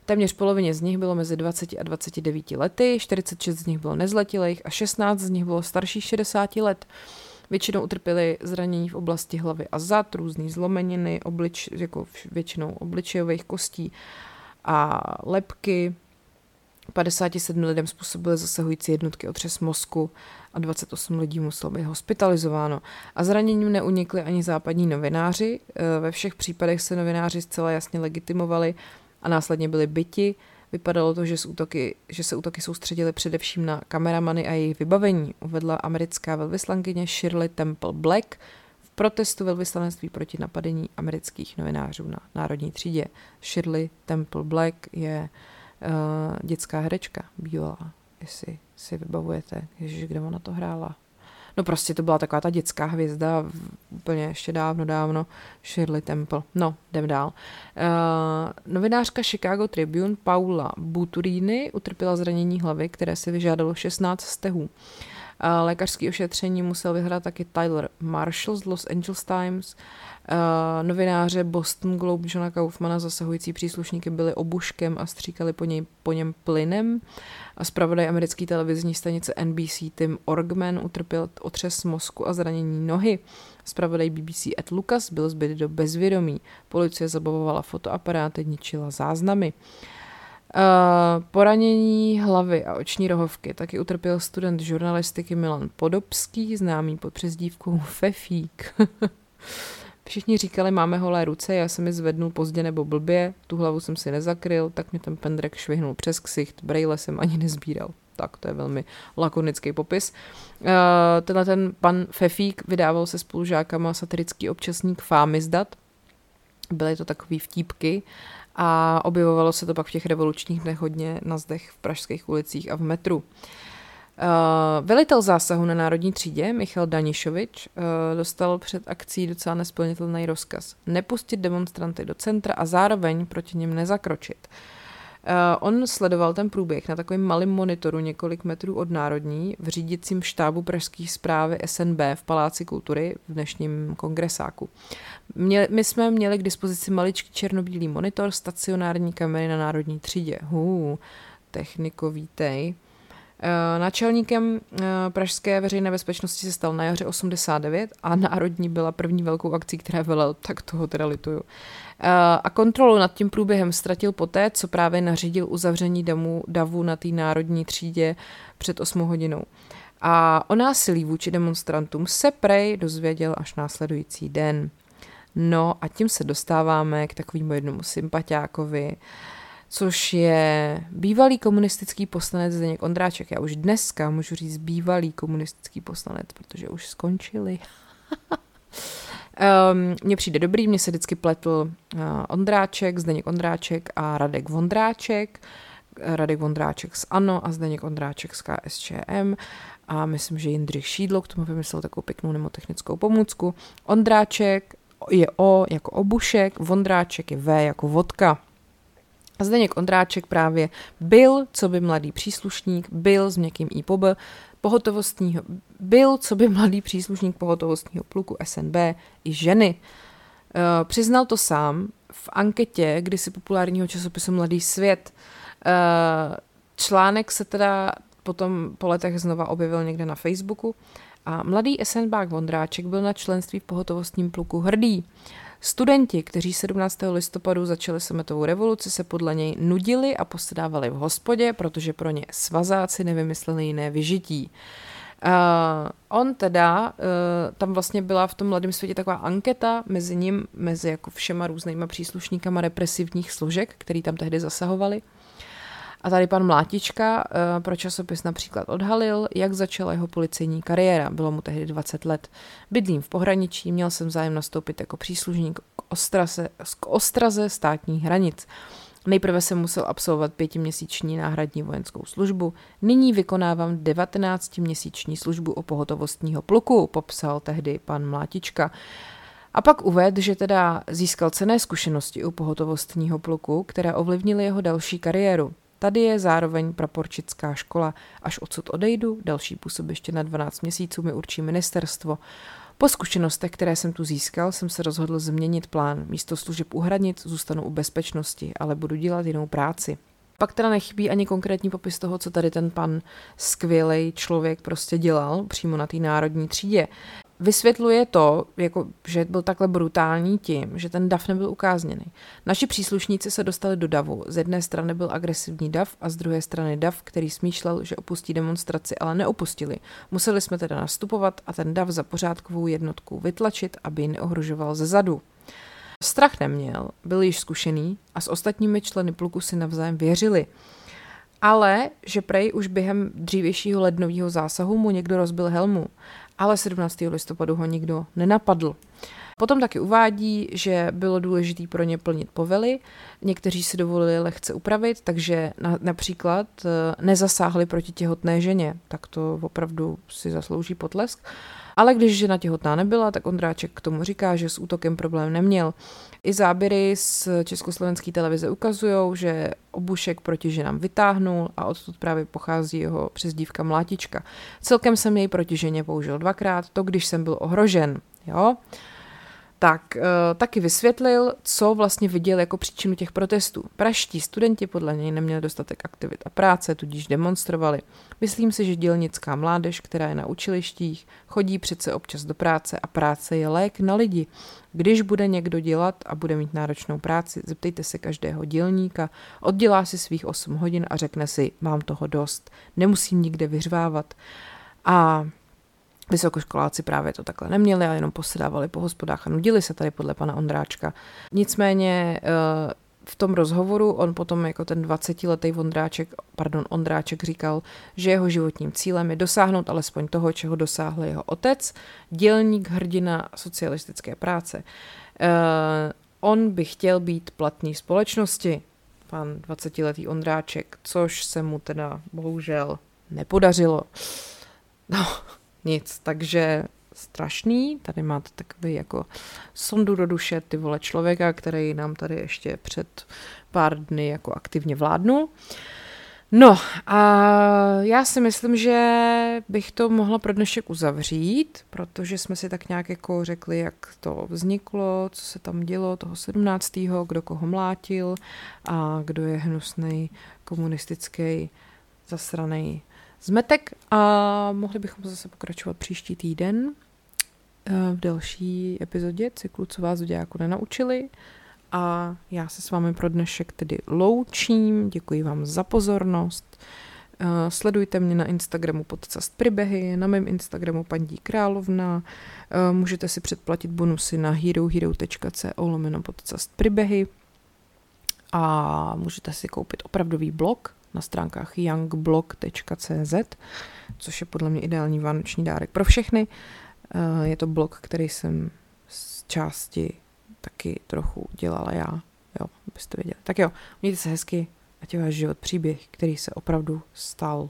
Téměř polovině z nich bylo mezi dvaceti a dvaceti devíti lety, čtyřicet šest z nich bylo nezletilých a šestnáct z nich bylo starších šedesáti let. Většinou utrpěli zranění v oblasti hlavy a zad, různý zlomeniny, oblič, jako většinou obličejových kostí a lebky. padesáti sedmi lidem způsobily zasahující jednotky otřes mozku a dvacet osm lidí muselo být hospitalizováno. A zraněním neunikli ani západní novináři. Ve všech případech se novináři zcela jasně legitimovali a následně byli byti. Vypadalo to, že, útoky, že se útoky soustředily především na kameramany a jejich vybavení, uvedla americká velvyslankyně Shirley Temple Black v protestu velvyslanectví proti napadení amerických novinářů na národní třídě. Shirley Temple Black je uh, dětská herečka bílá, jestli si vybavujete, ježiš, kde ona to hrála. No prostě to byla taková ta dětská hvězda, úplně ještě dávno, dávno, Shirley Temple. No, jdem dál. Uh, novinářka Chicago Tribune Paula Buturini utrpěla zranění hlavy, které si vyžádalo šestnáct stehů. Uh, lékařské ošetření musel vyhrát taky Tyler Marshall z Los Angeles Times. Uh, novináře Boston Globe Johna Kaufmana zasahující příslušníky byli obuškem a stříkali po, něj, po něm plynem. A zpravodaj americké televizní stanice N B C Tim Orgman utrpěl otřes mozku a zranění nohy. Zpravodaj B B C Ed Lucas byl zbyt do bezvědomí. Policie zabavovala fotoaparáty, ničila záznamy. Uh, poranění hlavy a oční rohovky taky utrpěl student žurnalistiky Milan Podobský, známý pod přezdívkou Fefík. Všichni říkali, máme holé ruce, já jsem mi zvednul pozdě nebo blbě, tu hlavu jsem si nezakryl, tak mě ten pendrek švihnul přes ksicht, brejle jsem ani nezbíral. Tak, to je velmi lakonický popis. Uh, tenhle ten pan Fefík vydával se spolužákama satirický občasník Fámizdat. Byly to takový vtípky a objevovalo se to pak v těch revolučních dnech hodně na zdech v pražských ulicích a v metru. Uh, velitel zásahu na národní třídě, Michal Danišovič, uh, dostal před akcí docela nesplnitelný rozkaz. Nepustit demonstranty do centra a zároveň proti něm nezakročit. Uh, on sledoval ten průběh na takovém malém monitoru několik metrů od národní v řídicím štábu pražské správy S N B v Paláci kultury v dnešním kongresáku. Měli, my jsme měli k dispozici maličký černobílý monitor, stacionární kamery na národní třídě. Hů, techniku vítej. Náčelníkem pražské veřejné bezpečnosti se stal na jaře osmdesát devět a národní byla první velkou akcí, která velel, tak toho teda lituju. A kontrolu nad tím průběhem ztratil poté, co právě nařídil uzavření damu, davu na té národní třídě před osmou hodinou. A o násilí vůči demonstrantům se prej dozvěděl až následující den. No a tím se dostáváme k takovému jednomu sympatiákovi, což je bývalý komunistický poslanec Zdeněk Ondráček. Já už dneska můžu říct bývalý komunistický poslanec, protože už skončili. um, mně přijde dobrý, mně se vždycky pletl uh, Ondráček, Zdeněk Ondráček a Radek Vondráček. Radek Vondráček z ANO a Zdeněk Ondráček z K S Č M. A myslím, že Jindřich Šídlo k tomu vymyslel takovou pěknou mnemotechnickou pomůcku. Ondráček je O jako obušek, Vondráček je V jako vodka. A Zdeněk Ondráček právě byl, co by mladý příslušník, byl s měkkým i po b, pohotovostního, byl, co by mladý příslušník pohotovostního pluku S N B i ženy. E, přiznal to sám v anketě kdysi populárního časopisu Mladý svět. E, článek se teda potom po letech znova objevil někde na Facebooku a mladý SNBák Ondráček byl na členství v pohotovostním pluku hrdý. Studenti, kteří sedmnáctého listopadu začali sametovou revoluci, se podle něj nudili a posedávali v hospodě, protože pro ně svazáci nevymysleli jiné vyžití. Uh, on teda, uh, tam vlastně byla v tom Mladém světě taková anketa mezi ním, mezi jako všema různýma příslušníkama represivních složek, který tam tehdy zasahovali. A tady pan Mlátička uh, pro časopis například odhalil, jak začala jeho policejní kariéra. Bylo mu tehdy dvacet let. Bydlím v pohraničí, měl jsem zájem nastoupit jako příslušník ostraze, k ostraze státních hranic. Nejprve jsem musel absolvovat pětiměsíční náhradní vojenskou službu, nyní vykonávám devatenáctiměsíční službu u pohotovostního pluku, popsal tehdy pan Mlátička. A pak uvedl, že teda získal cenné zkušenosti u pohotovostního pluku, které ovlivnily jeho další kariéru. Tady je zároveň praporčická škola. Až odsud odejdu, další působiště na dvanáct měsíců mi určí ministerstvo. Po zkušenostech, které jsem tu získal, jsem se rozhodl změnit plán. Místo služeb u hranic zůstanu u bezpečnosti, ale budu dělat jinou práci. Pak teda nechybí ani konkrétní popis toho, co tady ten pan skvělej člověk prostě dělal přímo na té národní třídě. Vysvětluje to, jako, že byl takhle brutální tím, že ten dav nebyl ukázněný. Naši příslušníci se dostali do davu. Z jedné strany byl agresivní dav a z druhé strany dav, který smýšlel, že opustí demonstraci, ale neopustili. Museli jsme teda nastupovat a ten dav za pořádkovou jednotku vytlačit, aby ji neohrožoval zezadu. Strach neměl, byl již zkušený a s ostatními členy pluku si navzájem věřili. Ale že prej už během dřívějšího lednového zásahu mu někdo rozbil helmu, ale sedmnáctého listopadu ho nikdo nenapadl. Potom taky uvádí, že bylo důležité pro ně plnit povely, někteří si dovolili lehce upravit, takže na, například nezasáhli proti těhotné ženě, tak to opravdu si zaslouží potlesk. Ale když žena těhotná nebyla, tak Ondráček k tomu říká, že s útokem problém neměl. I záběry z československé televize ukazují, že obušek proti ženám vytáhnul a odtud právě pochází jeho přezdívka Mlátička. Celkem jsem jej proti ženě použil dvakrát, to když jsem byl ohrožen. Jo? Tak taky vysvětlil, co vlastně viděl jako příčinu těch protestů. Praští studenti podle něj neměli dostatek aktivit a práce, tudíž demonstrovali. Myslím si, že dělnická mládež, která je na učilištích, chodí přece občas do práce a práce je lék na lidi. Když bude někdo dělat a bude mít náročnou práci, zeptejte se každého dělníka, oddělá si svých osm hodin a řekne si, mám toho dost, nemusím nikde vyřvávat. A vysokoškoláci právě to takhle neměli a jenom posedávali po hospodách a nudili se tady podle pana Ondráčka. Nicméně v tom rozhovoru on potom jako ten dvacetiletý Ondráček, pardon, Ondráček říkal, že jeho životním cílem je dosáhnout alespoň toho, čeho dosáhl jeho otec, dělník, hrdina socialistické práce. On by chtěl být platný v společnosti, pan dvacetiletý Ondráček, což se mu teda bohužel nepodařilo. No... Nic, takže strašný, tady máte takový jako sondu do duše, ty vole, člověka, který nám tady ještě před pár dny jako aktivně vládnul. No a já si myslím, že bych to mohla pro dnešek uzavřít, protože jsme si tak nějak jako řekli, jak to vzniklo, co se tam dělo toho sedmnáctého kdo koho mlátil a kdo je hnusnej komunistický zasranej zmetek a mohli bychom zase pokračovat příští týden v další epizodě cyklu, co vás jako nenaučili. A já se s vámi pro dnešek tedy loučím. Děkuji vám za pozornost. Sledujte mě na Instagramu podcast Příběhy, na mém Instagramu Paní Královna. Můžete si předplatit bonusy na herohero tečka co lomeno podcast Příběhy. A můžete si koupit opravdový blog na stránkách youngblog tečka cz, což je podle mě ideální vánoční dárek pro všechny. Je to blog, který jsem z části taky trochu dělala já, jo, abyste věděli. Tak jo, mějte se hezky, ať je váš život příběh, který se opravdu stal.